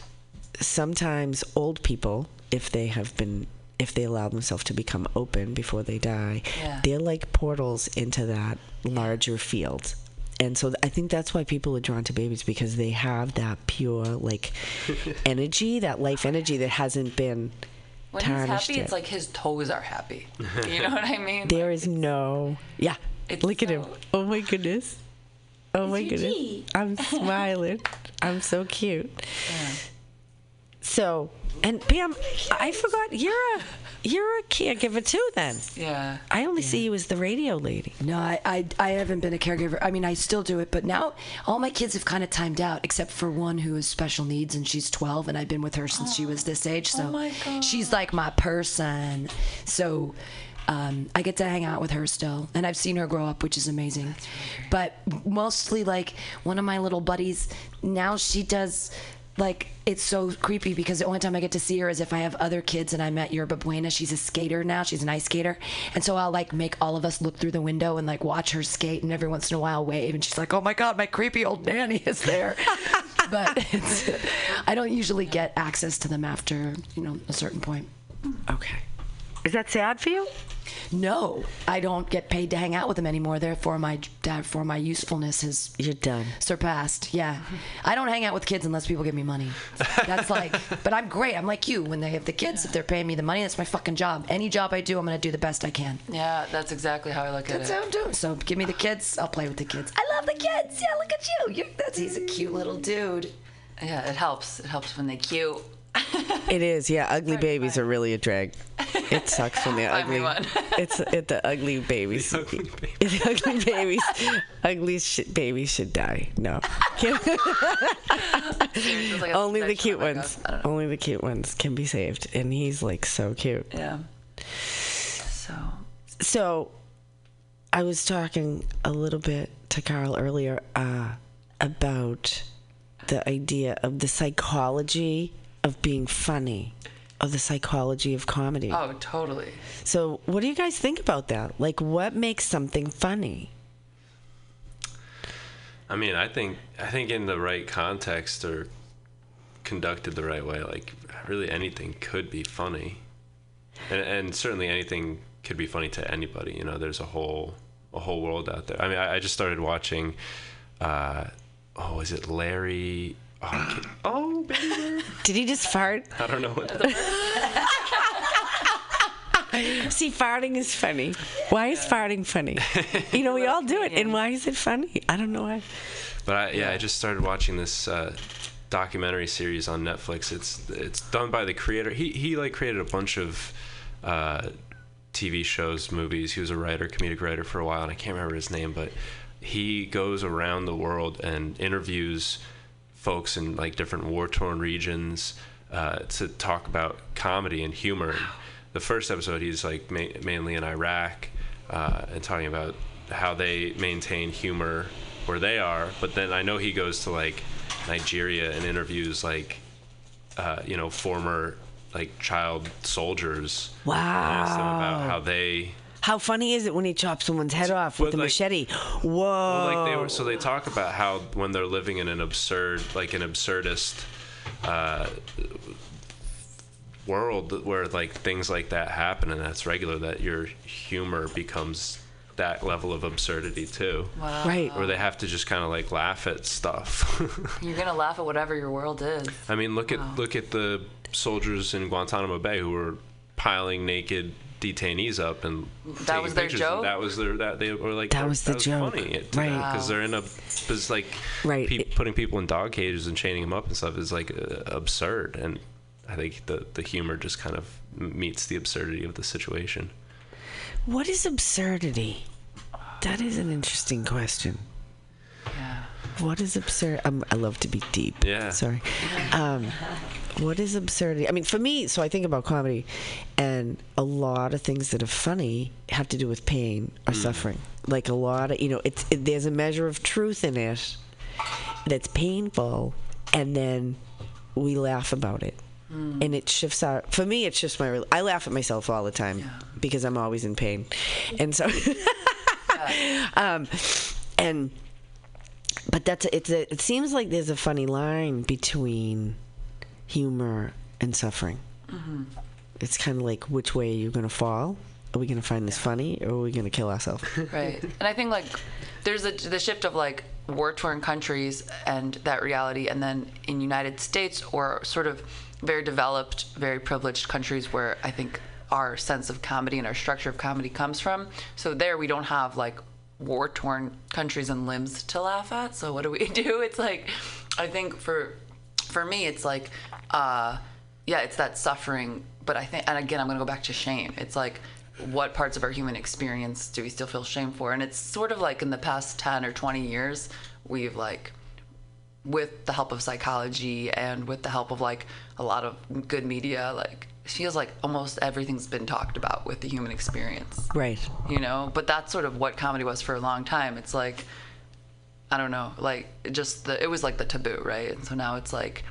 sometimes old people, if they have been, if they allow themselves to become open before they die, yeah. they're like portals into that larger field. And so th- I think that's why people are drawn to babies, because they have that pure, like, energy, that life energy that hasn't been when tarnished When he's happy, yet. It's like his toes are happy. You know what I mean? There like, is no... Yeah. Look so, at him. Oh, my goodness. Oh, my goodness. G. I'm smiling. I'm so cute. Yeah. So... And Pam, I forgot you're a you're a caregiver too. Then yeah, I only yeah. see you as the radio lady. No, I, I I haven't been a caregiver. I mean, I still do it, but now all my kids have kind of timed out, except for one who has special needs, and she's twelve, and I've been with her since oh. she was this age. So oh my God. She's like my person. So um, I get to hang out with her still, and I've seen her grow up, which is amazing. That's really great. But mostly, like one of my little buddies, now she does. Like, it's so creepy because the only time I get to see her is if I have other kids and I'm at Yerba Buena. She's a skater now. She's an ice skater. And so I'll, like, make all of us look through the window and, like, watch her skate and every once in a while wave. And she's like, oh, my God, my creepy old nanny is there. But it's, I don't usually get access to them after, you know, a certain point. Okay. Is that sad for you? No, I don't get paid to hang out with them anymore. Therefore, my for my usefulness has you're done surpassed. Yeah, I don't hang out with kids unless people give me money. That's like, but I'm great. I'm like you. When they have the kids, if they're paying me the money, that's my fucking job. Any job I do, I'm gonna do the best I can. Yeah, that's exactly how I look at that's it. That's how I'm doing. So give me the kids. I'll play with the kids. I love the kids. Yeah, look at you. You're, that's he's a cute little dude. Yeah, it helps. It helps when they're cute. It is, yeah. Ugly babies are really a drag. It sucks when they're ugly. It's it, the ugly babies. The ugly babies. The ugly babies. Ugly sh- babies should die. No. Like Only the cute ones. Only the cute ones can be saved. And he's like so cute. Yeah. So. So, I was talking a little bit to Carl earlier uh, about the idea of the psychology of being funny, of the psychology of comedy. Oh, totally. So what do you guys think about that? Like, what makes something funny? I mean, I think I think in the right context or conducted the right way, like, really anything could be funny. And, and certainly anything could be funny to anybody. You know, there's a whole a whole world out there. I mean, I, I just started watching, uh, oh, is it Larry... Oh, oh, baby. Did he just fart? I don't know what that is. See, farting is funny. Why is yeah. farting funny? You know, we all do it. And why is it funny? I don't know why. But I, yeah, I just started watching this uh, documentary series on Netflix. It's it's done by the creator. He, he like, created a bunch of uh, T V shows, movies. He was a writer, comedic writer for a while, and I can't remember his name. But he goes around the world and interviews folks in like different war-torn regions uh, to talk about comedy and humor. And the first episode, he's like ma- mainly in Iraq uh, and talking about how they maintain humor where they are. But then I know he goes to like Nigeria and interviews like uh, you know former like child soldiers. Wow. And asks them about how they. How funny is it when he chops someone's head off with, with a like, machete? Whoa! Well, like they were, so they talk about how when they're living in an absurd, like an absurdist uh, world where like things like that happen, and that's regular, that your humor becomes that level of absurdity too. Wow! Right? Where they have to just kind of like laugh at stuff. You're gonna laugh at whatever your world is. I mean, look wow. at look at the soldiers in Guantanamo Bay who were piling naked detainees up, and that was their joke. That was their that they were like that was the joke. Funny, right? Because they're in a because like right. pe- putting people in dog cages and chaining them up and stuff is like uh, absurd, and I think the, the humor just kind of meets the absurdity of the situation. What is absurdity? That is an interesting question. Yeah. What is absurd? Um, I love to be deep. Yeah. Sorry. Um, what is absurdity? I mean, for me, so I think about comedy, and a lot of things that are funny have to do with pain or mm. suffering. Like a lot of, you know, it's it, there's a measure of truth in it that's painful, and then we laugh about it. Mm. And it shifts our, for me, it shifts my, I laugh at myself all the time yeah. because I'm always in pain. And so, um, and, but that's, it's a, it seems like there's a funny line between humor and suffering. Mm-hmm. It's kind of like, which way are you going to fall? Are we going to find this funny, or are we going to kill ourselves? Right. And I think, like, there's a, the shift of, like, war-torn countries and that reality, and then in United States, or sort of very developed, very privileged countries where I think our sense of comedy and our structure of comedy comes from. So there we don't have, like, war-torn countries and limbs to laugh at. So what do we do? It's like, I think for for me, it's like, uh, yeah, it's that suffering. But I think, and again, I'm going to go back to shame. It's like, what parts of our human experience do we still feel shame for? And it's sort of like in the past ten or twenty years, we've like, with the help of psychology and with the help of like a lot of good media, like it feels like almost everything's been talked about with the human experience. Right. You know, but that's sort of what comedy was for a long time. It's like, I don't know, like it just, the, it was like the taboo, right? And so now it's like,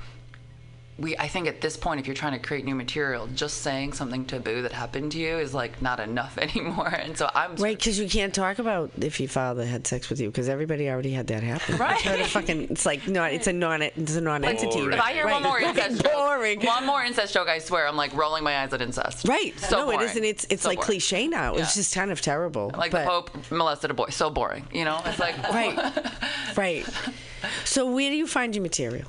We, I think at this point, if you're trying to create new material, just saying something taboo that happened to you is like not enough anymore. And so I'm right because you can't talk about if your father had sex with you because everybody already had that happen. Right? It's, really fucking, it's like no, it's a non, it's a non-entity. Boring. If I hear right. one more incest joke, one more incest joke, I swear I'm like rolling my eyes at incest. Right? So no, boring. It isn't. It's it's so like boring. Cliche now. Yeah. It's just kind of terrible. Like but the Pope molested a boy. So boring. You know? It's like right, right. So where do you find your material?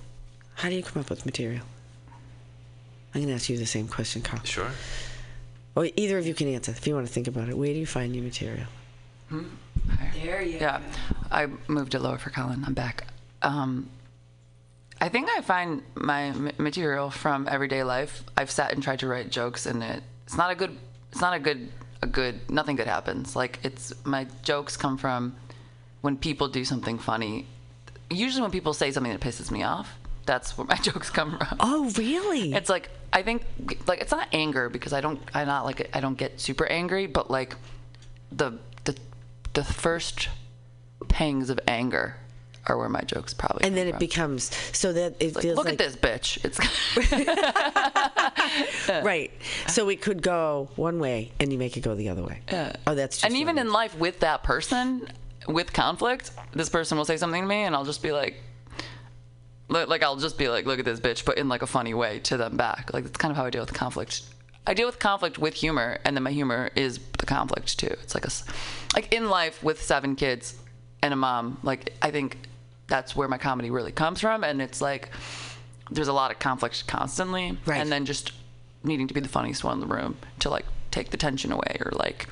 How do you come up with material? I'm going to ask you the same question, Carl. Sure. Or either of you can answer if you want to think about it. Where do you find your material? Hmm? There you yeah. go. I moved it lower for Colin. I'm back. Um, I think I find my material from everyday life. I've sat and tried to write jokes, and it it's not a good. It's not a good. A good. Nothing good happens. Like it's my jokes come from when people do something funny. Usually when people say something that pisses me off. That's where my jokes come from. Oh, really? It's like I think, like it's not anger because I don't, I'm not like I don't get super angry, but like the the the first pangs of anger are where my jokes probably. And come then from. It becomes so that it it's feels like, look like, at this bitch. It's right. So it could go one way, and you make it go the other way. Yeah. Oh, that's just and even in life with that person, with conflict, this person will say something to me, and I'll just be like. Like, I'll just be like, look at this bitch, but in, like, a funny way to them back. Like, that's kind of how I deal with conflict. I deal with conflict with humor, and then my humor is the conflict, too. It's like a... Like, in life with seven kids and a mom, like, I think that's where my comedy really comes from. And it's like, there's a lot of conflict constantly. Right. And then just needing to be the funniest one in the room to, like, take the tension away. Or, like,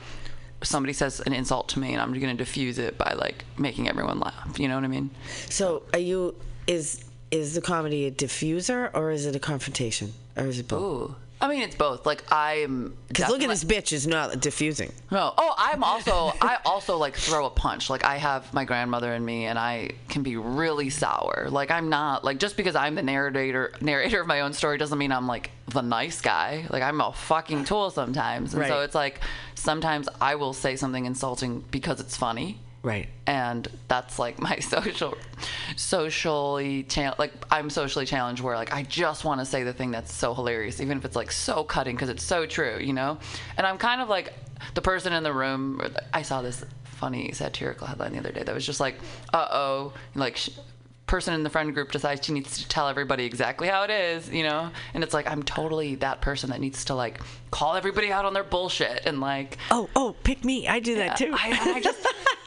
somebody says an insult to me, and I'm going to diffuse it by, like, making everyone laugh. You know what I mean? So, are you... Is... Is the comedy a diffuser, or is it a confrontation, or is it both? Ooh. I mean, it's both. Like, I'm... Because look at this bitch is not diffusing. No. Oh, I'm also... I also, like, throw a punch. Like, I have my grandmother and me, and I can be really sour. Like, I'm not... Like, just because I'm the narrator narrator of my own story doesn't mean I'm, like, the nice guy. Like, I'm a fucking tool sometimes. And right. so it's like, sometimes I will say something insulting because it's funny. Right. And that's like my social, socially, cha- like I'm socially challenged where like I just want to say the thing that's so hilarious, even if it's like so cutting because it's so true, you know? And I'm kind of like the person in the room. I saw this funny satirical headline the other day that was just like, uh-oh, like sh- person in the friend group decides she needs to tell everybody exactly how it is, you know? And it's like, I'm totally that person that needs to like call everybody out on their bullshit and like. Oh, oh, pick me. I do yeah, that too. I, I just...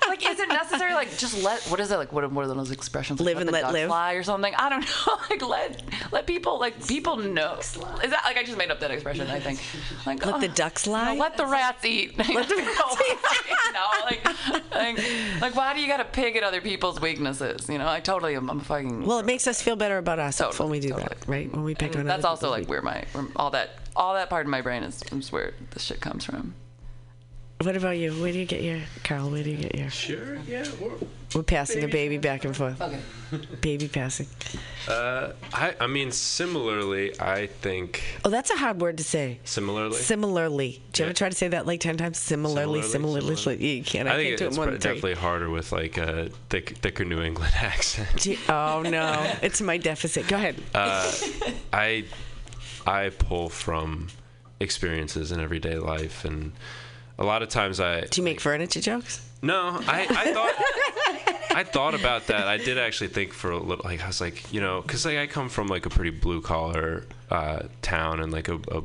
Like, is it necessary? Like, just let, what is that? Like, what are more of those expressions? Like, live and let, let live. Fly or something? I don't know. Like, let let people, like, people know. Is that, like, I just made up that expression, I think. Like, let oh, the ducks lie? No, let the rats eat. Let the rats eat. No, like, like, like, why do you got to pig at other people's weaknesses? You know, I totally am. I'm fucking. Well, it makes us feel better about us totally, when we do totally. that, right? When we pick and on that's other also, like, weak. where my, where all that, all that part of my brain is, is where the shit comes from. What about you? Where do you get your, Carl, where do you get your? Sure, yeah. We're, we're passing baby. a baby back and forth. Okay. Baby passing. Uh, I, I mean, similarly, I think. Oh, that's a hard word to say. Similarly? Similarly. Do you yeah. ever try to say that like ten times? Similarly, similarly. similarly. similarly. You can't. I, I think can't it's do it more definitely three. harder with like a thick, thicker New England accent. You, oh, no. It's my deficit. Go ahead. Uh, I, I pull from experiences in everyday life and. A lot of times I... Do you make like, furniture jokes? No, I, I thought I thought about that. I did actually think for a little... Like I was like, you know... Because like, I come from like a pretty blue-collar uh, town and like a, a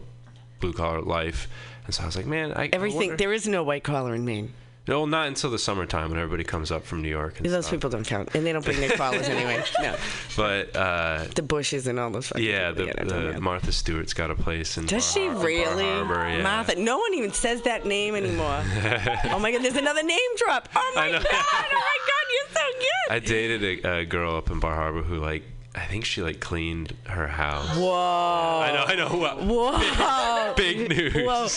blue-collar life. And so I was like, man... I, Everything... I there is no white-collar in Maine. No, not until the summertime when everybody comes up from New York. And those stuff. people don't count. And they don't bring their collars anyway. No. But... Uh, the Bushes and all those fucking Yeah, the, the Martha Stewart's got a place in Does Bar, she really? Bar Harbor, yeah. Martha. No one even says that name anymore. Oh, my God. There's another name drop. Oh, my God. Oh, my God. You're so good. I dated a, a girl up in Bar Harbor who, like, I think she like cleaned her house. Whoa! Yeah, I know, I know. Wow. Whoa! Big, big news. Whoa.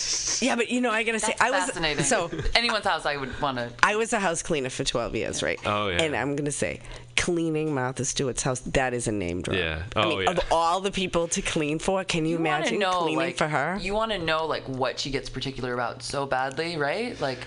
Yeah, but you know, I gotta That's say, I was fascinating. So anyone's house, I would want to. I was a house cleaner for twelve years, right? Oh yeah. And I'm gonna say, cleaning Martha Stewart's house, that is a name drop. Yeah. Oh I mean, yeah. Of all the people to clean for, can you, you imagine know, cleaning like, for her? You want to know like what she gets particular about so badly, right? Like.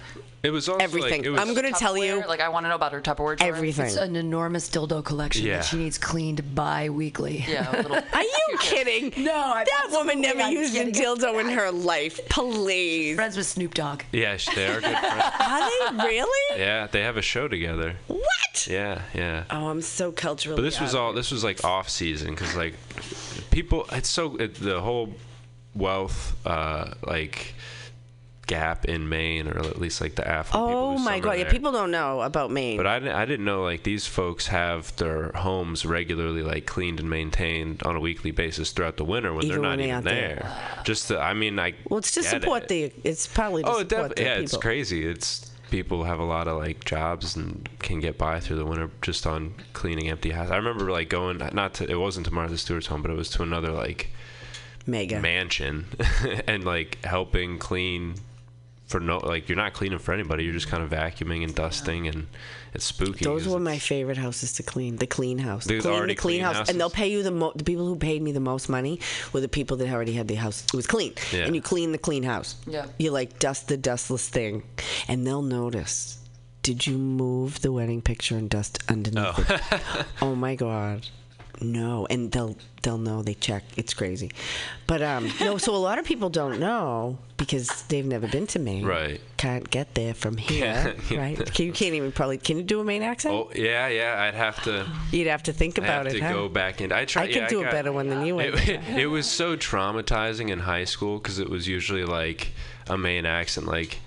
It was also everything. Like, it was I'm going to tell you. Like I want to know about her Tupperware. Drawer. Everything. It's an enormous dildo collection yeah. that she needs cleaned bi-weekly. Yeah. A little Are you kidding? No. I that woman never I'm used a dildo in her life. Please. Friends with Snoop Dogg. Yeah, they are good friends. Are they really? Yeah, they have a show together. What? Yeah, yeah. Oh, I'm so culturally. But this was all. This was like off season because like people. It's so it, the whole wealth uh, like. gap in Maine, or at least like the affluent oh people. Oh my God! There. Yeah, people don't know about Maine. But I, I didn't know like these folks have their homes regularly like cleaned and maintained on a weekly basis throughout the winter when even they're not when even there. there. Just to, I mean I. Well, it's to support it. the. It's probably. To oh, it def- the yeah, people. It's crazy. It's people have a lot of like jobs and can get by through the winter just on cleaning empty houses. I remember like going not to it wasn't to Martha Stewart's home, but it was to another like mega mansion and like helping clean. For no, like you're not cleaning for anybody. You're just kind of vacuuming and dusting, yeah. and it's spooky. Those were my favorite houses to clean. The clean house, the clean, the clean house, houses. And they'll pay you the mo- the people who paid me the most money were the people that already had the house. It was clean, yeah. and you clean the clean house. Yeah, you like dust the dustless thing, and they'll notice. Did you move the wedding picture and dust underneath oh. it? Oh my God. No, and they'll they'll know they check. It's crazy, but um, no. So a lot of people don't know because they've never been to Maine. Right, can't get there from here. Yeah. Right, can, you can't even probably. Can you do a Maine accent? Oh yeah, yeah. I'd have to. You'd have to think about I'd have it. Have to huh? go back and I try. I yeah, could do I got, a better one than you. It, it, it was so traumatizing in high school because it was usually like a Maine accent, like.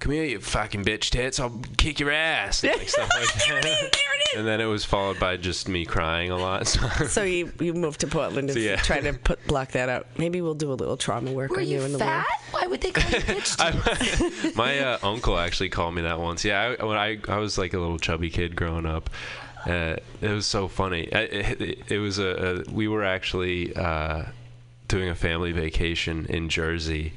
Come here, you fucking bitch tits! I'll kick your ass. And like stuff like that. There it is, there it is. And then it was followed by just me crying a lot. So, so you you moved to Portland to yeah. try to put, block that out. Maybe we'll do a little trauma work Were on you, you in the fat? Why would they call you bitch tits? My uh, uncle actually called me that once. Yeah, I, when I I was like a little chubby kid growing up. Uh, it was so funny. I, it, it was a, a we were actually uh, doing a family vacation in Jersey.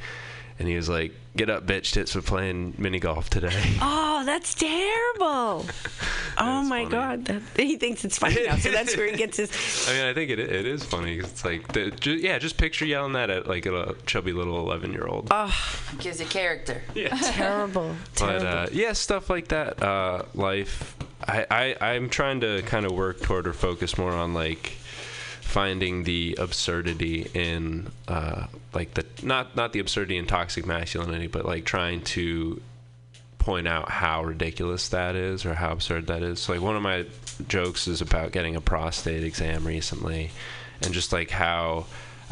And he was like, get up, bitch tits, we're playing mini golf today. Oh, that's terrible. That oh, my funny. God. That, he thinks it's funny now, so that's where he gets his... I mean, I think it it is funny. It's like, the, ju- yeah, just picture yelling that at like a chubby little eleven-year-old. Oh, gives you character. Yeah. Terrible. But, uh, yeah, stuff like that, uh, life. I, I, I'm trying to kind of work toward or focus more on, like... finding the absurdity in uh like the not not the absurdity in toxic masculinity, but like trying to point out how ridiculous that is or how absurd that is. So like one of my jokes is about getting a prostate exam recently and just like how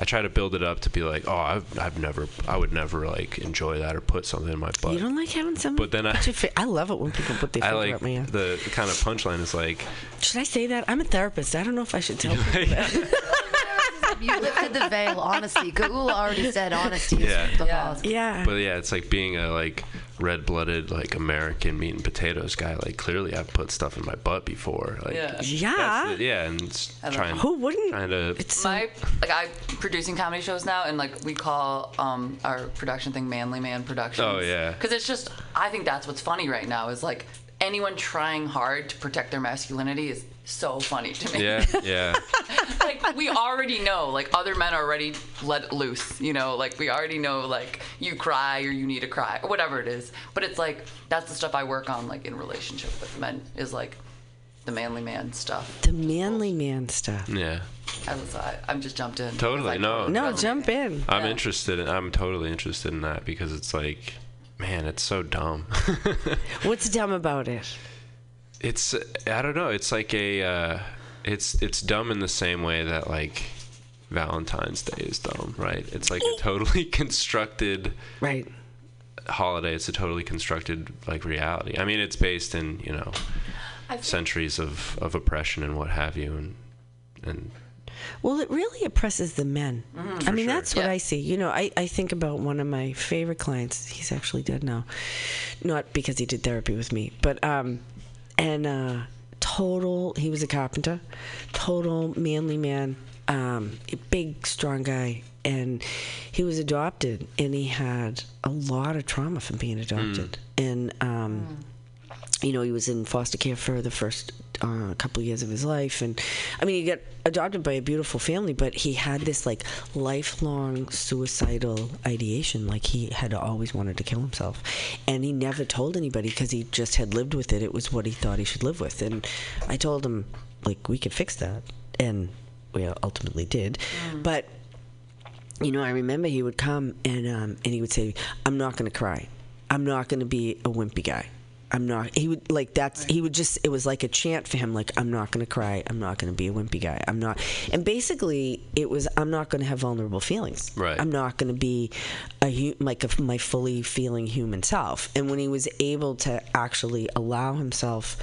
I try to build it up to be like, oh, I've, I've never, I would never like enjoy that or put something in my butt. You don't like having something. But then I, fi- I love it when people put their finger like up my ass. The kind of punchline is like, should I say that? I'm a therapist. I don't know if I should tell people that. You lifted the veil, honesty. Gaula already said honesty. Yeah. The yeah. yeah. But yeah, it's like being a like red-blooded like American meat and potatoes guy. Like clearly, I've put stuff in my butt before. Like, yeah. Yeah. The, yeah, and trying. Who wouldn't? Trying to. It's my like I'm producing comedy shows now, and like we call um our production thing Manly Man Productions. Oh yeah. Because it's just I think that's what's funny right now is like anyone trying hard to protect their masculinity is so funny to me. Yeah, yeah. Like, we already know, like, other men already let it loose, you know? Like, we already know, like, you cry or you need to cry or whatever it is. But it's, like, that's the stuff I work on, like, in relationship with men is, like, the manly man stuff. The manly man stuff. Yeah. As I, I'm just jumped in. Totally, like, no. No, jump man. in. I'm yeah. interested. In, I'm totally interested in that because it's, like, man, it's so dumb. What's dumb about it? It's, I don't know, it's like a, uh, it's it's dumb in the same way that, like, Valentine's Day is dumb, right? It's like a totally constructed right holiday. It's a totally constructed, like, reality. I mean, it's based in, you know, centuries of, of oppression and what have you, and and... Well, it really oppresses the men. Mm, I mean, sure. that's what yeah. I see. You know, I, I think about one of my favorite clients. He's actually dead now. Not because he did therapy with me, but... um. And uh, total, he was a carpenter, total manly man, um, a big, strong guy. And he was adopted, and he had a lot of trauma from being adopted. Mm. And, um, mm. you know, he was in foster care for the first uh, couple of years of his life. And, I mean, he got adopted by a beautiful family, but he had this, like, lifelong suicidal ideation. Like, he had always wanted to kill himself. And he never told anybody because he just had lived with it. It was what he thought he should live with. And I told him, like, we could fix that. And we ultimately did. Mm. But, you know, I remember he would come and, um, and he would say, I'm not going to cry. I'm not going to be a wimpy guy. I'm not, he would, like, that's, he would just, it was like a chant for him, like, I'm not going to cry, I'm not going to be a wimpy guy, I'm not, and basically, it was, I'm not going to have vulnerable feelings. Right. I'm not going to be, a like, a, my fully feeling human self. And when he was able to actually allow himself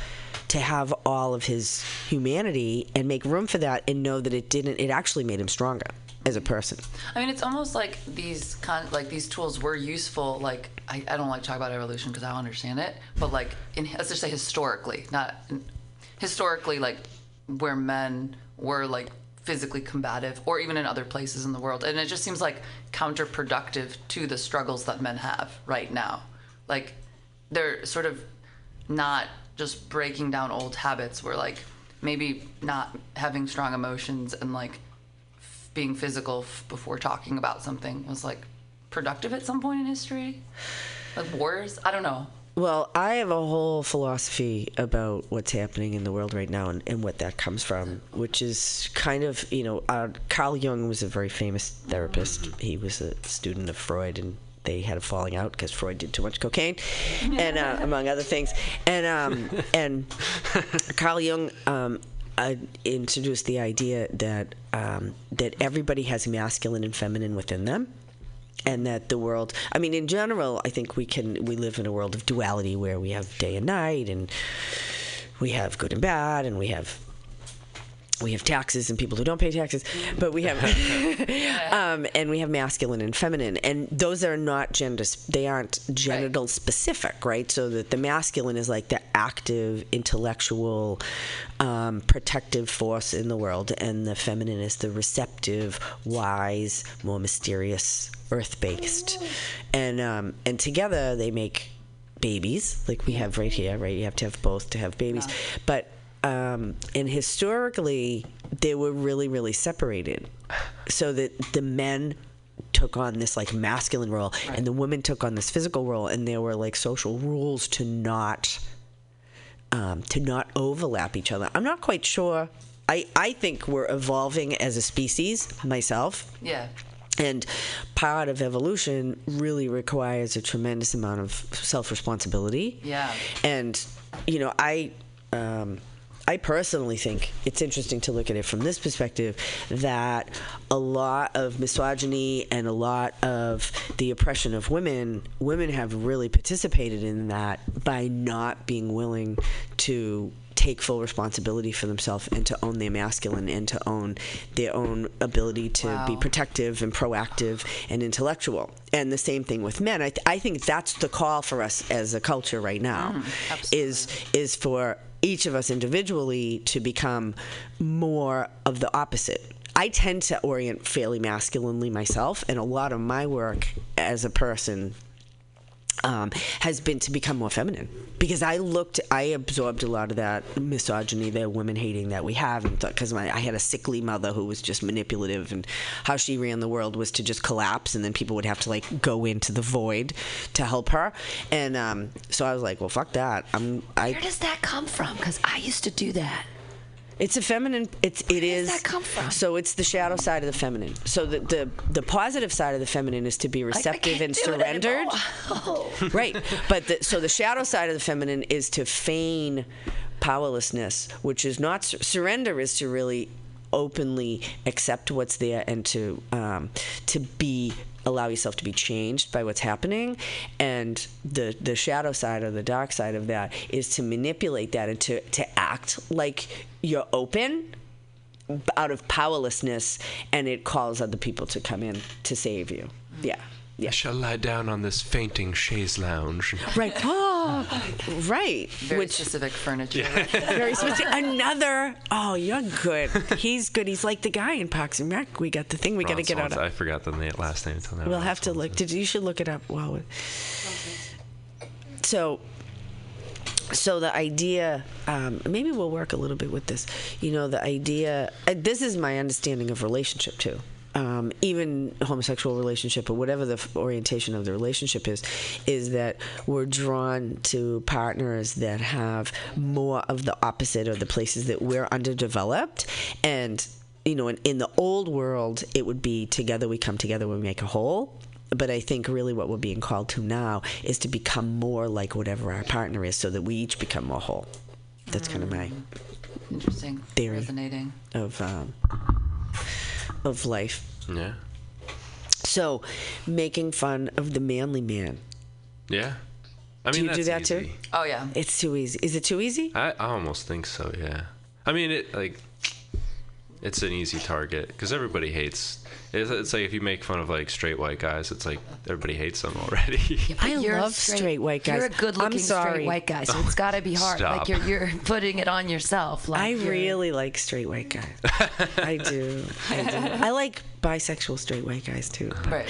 to have all of his humanity and make room for that and know that it didn't, it actually made him stronger as a person. I mean, it's almost like these con- like these tools were useful. Like I, I don't like to talk about evolution because I don't understand it, but like in, let's just say historically, not in, historically, like where men were like physically combative, or even in other places in the world, and it just seems like counterproductive to the struggles that men have right now. Like they're sort of not just breaking down old habits, where like maybe not having strong emotions and like being physical f- before talking about something was like productive at some point in history, like wars. I don't know. Well, I have a whole philosophy about what's happening in the world right now and, and what that comes from, which is kind of, you know, uh, Carl Jung was a very famous therapist. Mm-hmm. He was a student of Freud, and they had a falling out because Freud did too much cocaine, and uh, among other things. And um, and Carl Jung. Um, I introduced the idea that um, that everybody has masculine and feminine within them, and that the world, I mean, in general, I think we can we live in a world of duality where we have day and night, and we have good and bad, and we have we have taxes and people who don't pay taxes, but we have um, and we have masculine and feminine, and those are not gender, they aren't genital right. specific, right? So that the masculine is like the active, intellectual, um, protective force in the world, and the feminine is the receptive, wise, more mysterious, earth-based, and um, and together they make babies, like we have right here, right? You have to have both to have babies, yeah. but. Um, and historically, they were really, really separated, so that the men took on this like masculine role, right. and the women took on this physical role, and there were like social rules to not um, to not overlap each other. I'm not quite sure. I, I think we're evolving as a species, myself. Yeah. And part of evolution really requires a tremendous amount of self-responsibility. Yeah. And you know, I. Um, I personally think it's interesting to look at it from this perspective, that a lot of misogyny and a lot of the oppression of women, women have really participated in that by not being willing to take full responsibility for themselves and to own their masculine and to own their own ability to wow. be protective and proactive and intellectual. And the same thing with men. I, th- I think that's the call for us as a culture right now, mm, is is for each of us individually to become more of the opposite. I tend to orient fairly masculinely myself, and a lot of my work as a person Um, has been to become more feminine, because I looked, I absorbed a lot of that misogyny, that women hating that we have, and thought, because I had a sickly mother who was just manipulative, and how she ran the world was to just collapse, and then people would have to like go into the void to help her, and um, so I was like, well, fuck that. I'm, I, Where does that come from? Because I used to do that. It's a feminine. It's it Where is. Does that come from? So it's the shadow side of the feminine. So the the, the positive side of the feminine is to be receptive I, I and surrendered. Oh. Right. But the, so the shadow side of the feminine is to feign powerlessness, which is not surrender. Is to really openly accept what's there and to um, to be. Allow yourself to be changed by what's happening, and the the shadow side or the dark side of that is to manipulate that and to, to act like you're open out of powerlessness, and it calls other people to come in to save you. Yeah. Yeah. I shall lie down on this fainting chaise lounge. Right. Oh, right. Very Which, specific furniture. Yeah. Very specific. Another. Oh, you're good. He's good. He's like the guy in Parks and Rec. We got the thing. We got to get out of. I forgot the last name until now. We'll have to look. Did you should look it up. Wow. So, so the idea. Um, maybe we'll work a little bit with this. You know, the idea. Uh, this is my understanding of relationship too. Um, even homosexual relationship or whatever the f- orientation of the relationship is, is that we're drawn to partners that have more of the opposite or the places that we're underdeveloped. And, you know, in, in the old world, it would be together we come together, we make a whole. But I think really what we're being called to now is to become more like whatever our partner is so that we each become more whole. That's mm. kind of my interesting theory resonating of... Um, of life. Yeah. So, making fun of the manly man. Yeah. I mean, do you do that easy. too? Oh yeah. It's too easy. Is it too easy? I, I almost think so. Yeah. I mean, it like it's an easy target because everybody hates. It's, it's like if you make fun of like straight white guys, it's like everybody hates them already. Yeah, I love straight, straight white guys. You're a good-looking straight white guy, so oh, it's got to be hard. Stop. Like you're you're putting it on yourself. Like I really like straight white guys. I do. I do. I like bisexual straight white guys too. Right.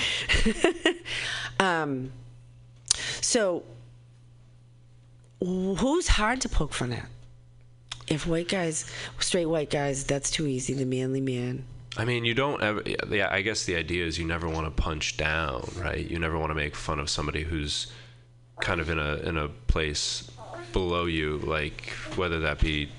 um. So, who's hard to poke fun at? If white guys, straight white guys, that's too easy. The manly man. I mean, you don't ever, yeah, I guess the idea is you never want to punch down, right? You never want to make fun of somebody who's kind of in a in a place below you, like whether that be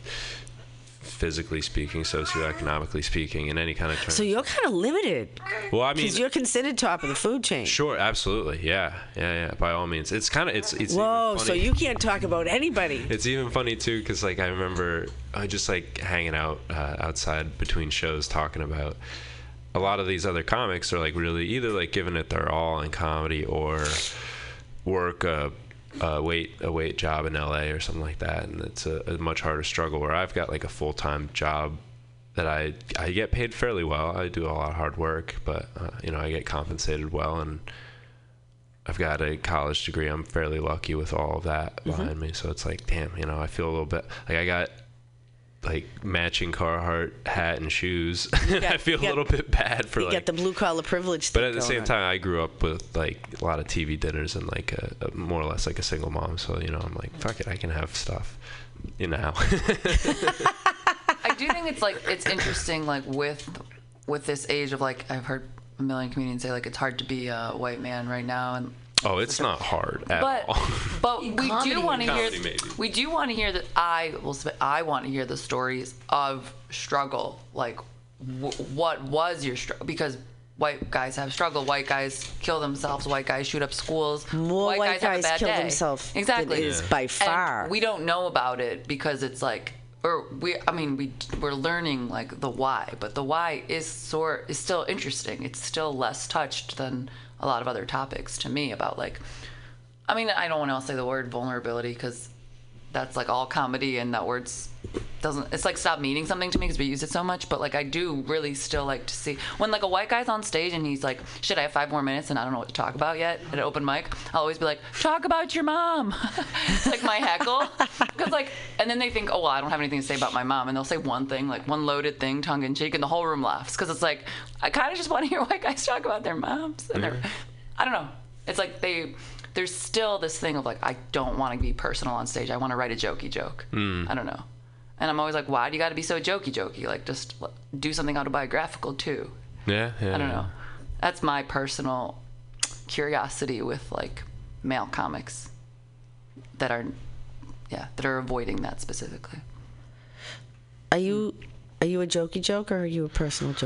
physically speaking, socioeconomically speaking, in any kind of terms. So you're kind of limited. Well, I mean, because you're considered top of the food chain. Sure, absolutely, yeah, yeah, yeah. By all means, it's kind of it's it's. Whoa! Even funny. So you can't talk about anybody. It's even funny too, because like I remember I just like hanging out uh, outside between shows, talking about a lot of these other comics are like really either like giving it their all in comedy or work. Uh, Uh, wait, a wait job in L A or something like that, and it's a, a much harder struggle. Where I've got like a full time job that I I get paid fairly well. I do a lot of hard work, but uh, you know I get compensated well, and I've got a college degree. I'm fairly lucky with all of that mm-hmm. behind me. So it's like, damn, you know, I feel a little bit like I got like matching Carhartt hat and shoes. Got, I feel got, a little bit bad for you like. You got the blue collar privilege. But at the same on. time, I grew up with like a lot of T V dinners and like a, a more or less like a single mom. So you know, I'm like, fuck it, I can have stuff, you know. I do think it's like it's interesting, like with with this age of like I've heard a million comedians say like it's hard to be a white man right now and. Oh, it's not hard at but, all. But we do want to hear. Maybe. We do want to hear that. I will. I want to hear the stories of struggle. Like, w- what was your struggle? Because white guys have struggle. White guys kill themselves. White guys shoot up schools. More white, white guys, guys have a bad kill day. themselves. Exactly, than it is yeah. by far. And we don't know about it because it's like or we, I mean, we, we're learning like the why, but the why is sort is still interesting. It's still less touched than a lot of other topics to me about like, I mean, I don't want to say the word vulnerability because that's like all comedy and that word's doesn't, it's like stop meaning something to me because we use it so much. But like, I do really still like to see when like a white guy's on stage and he's like, shit, I have five more minutes and I don't know what to talk about yet at an open mic. I'll always be like, talk about your mom. It's like my heckle. Because like, and then they think, oh, well, I don't have anything to say about my mom. And they'll say one thing, like one loaded thing, tongue in cheek, and the whole room laughs. Because it's like, I kind of just want to hear white guys talk about their moms. And mm-hmm. their, I don't know. It's like they, there's still this thing of like, I don't want to be personal on stage. I want to write a jokey joke. Mm. I don't know. And I'm always like, why do you got to be so jokey-jokey? Like, just do something autobiographical, too. Yeah, yeah. I don't know. That's my personal curiosity with, like, male comics that are, yeah, that are avoiding that specifically. Are you, are you a jokey joke or are you a personal joke?